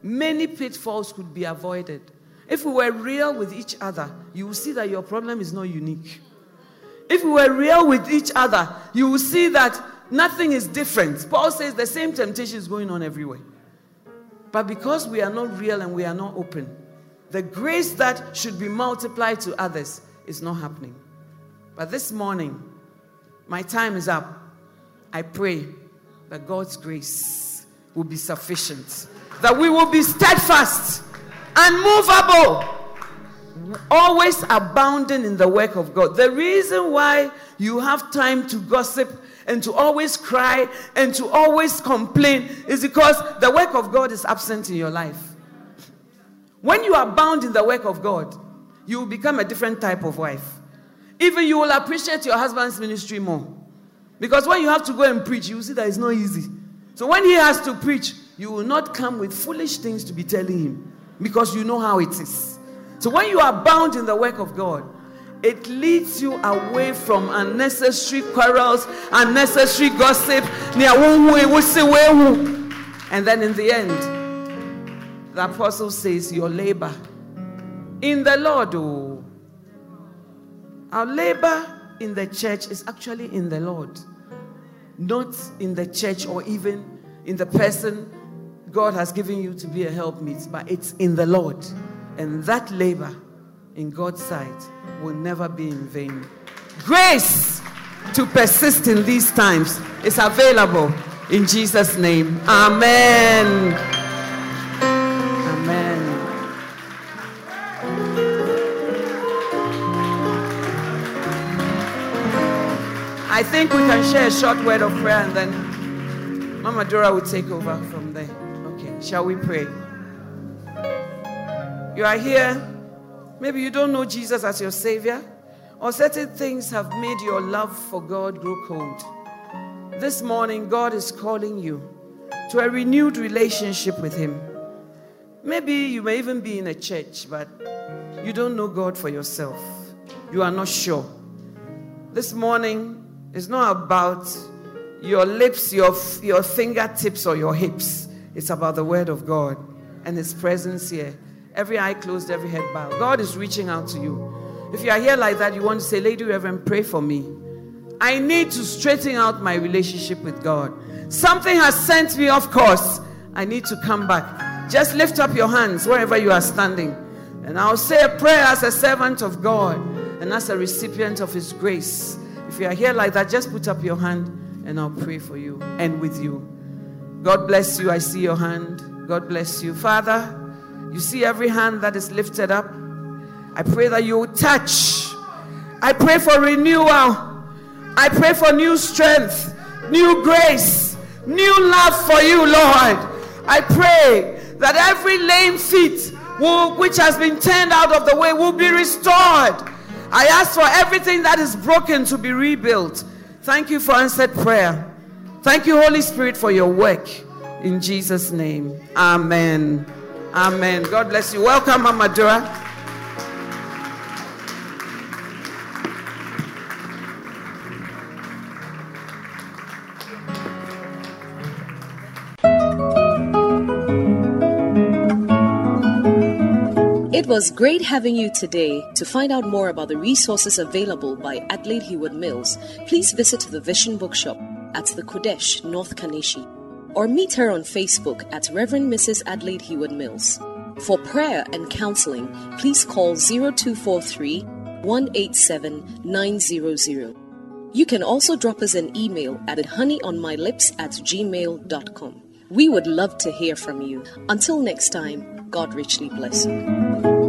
Many pitfalls could be avoided. If we were real with each other, you will see that your problem is not unique. If we were real with each other, you will see that nothing is different. Paul says the same temptation is going on everywhere. But because we are not real and we are not open, the grace that should be multiplied to others is not happening. But this morning, my time is up. I pray that God's grace will be sufficient. That we will be steadfast, unmovable, always abounding in the work of God. The reason why you have time to gossip and to always cry and to always complain is because the work of God is absent in your life. When you abound in the work of God, you will become a different type of wife. Even you will appreciate your husband's ministry more. Because when you have to go and preach, you will see that it's not easy. So when he has to preach, you will not come with foolish things to be telling him, because you know how it is. So when you are bound in the work of God, it leads you away from unnecessary quarrels, unnecessary gossip. And then in the end, the apostle says, your labor in the Lord. Oh. Our labor in the church is actually in the Lord, not in the church or even in the person God has given you to be a helpmeet, but it's in the Lord. And that labor in God's sight will never be in vain. Grace to persist in these times is available in Jesus' name. Amen. Amen. I think we can share a short word of prayer, and then Mama Dora will take over from there. Okay, shall we pray? You are here. Maybe you don't know Jesus as your Savior, or certain things have made your love for God grow cold. This morning, God is calling you to a renewed relationship with Him. Maybe you may even be in a church, but you don't know God for yourself. You are not sure. This morning is not about your lips, your, your fingertips, or your hips. It's about the Word of God and His presence here. Every eye closed, every head bowed. God is reaching out to you. If you are here like that, you want to say, Lady Reverend, pray for me. I need to straighten out my relationship with God. Something has sent me off course. I need to come back. Just lift up your hands wherever you are standing. And I'll say a prayer as a servant of God and as a recipient of His grace. If you are here like that, just put up your hand and I'll pray for you and with you. God bless you. I see your hand. God bless you. Father, you see every hand that is lifted up. I pray that you will touch. I pray for renewal. I pray for new strength, new grace, new love for you, Lord. I pray that every lame feet will, which has been turned out of the way will be restored. I ask for everything that is broken to be rebuilt. Thank you for answered prayer. Thank you, Holy Spirit, for your work. In Jesus' name, amen. Amen. God bless you. Welcome, Mama Dora. It was great having you today. To find out more about the resources available by Adelaide Heward-Mills, please visit the Vision Bookshop at the Kodesh, North Kaneshie, or meet her on Facebook at Reverend Missus Adelaide Heward-Mills. For prayer and counseling, please call zero two four three, one eight seven, nine zero zero. You can also drop us an email at honeyonmylips at gmail dot com. We would love to hear from you. Until next time, God richly bless you.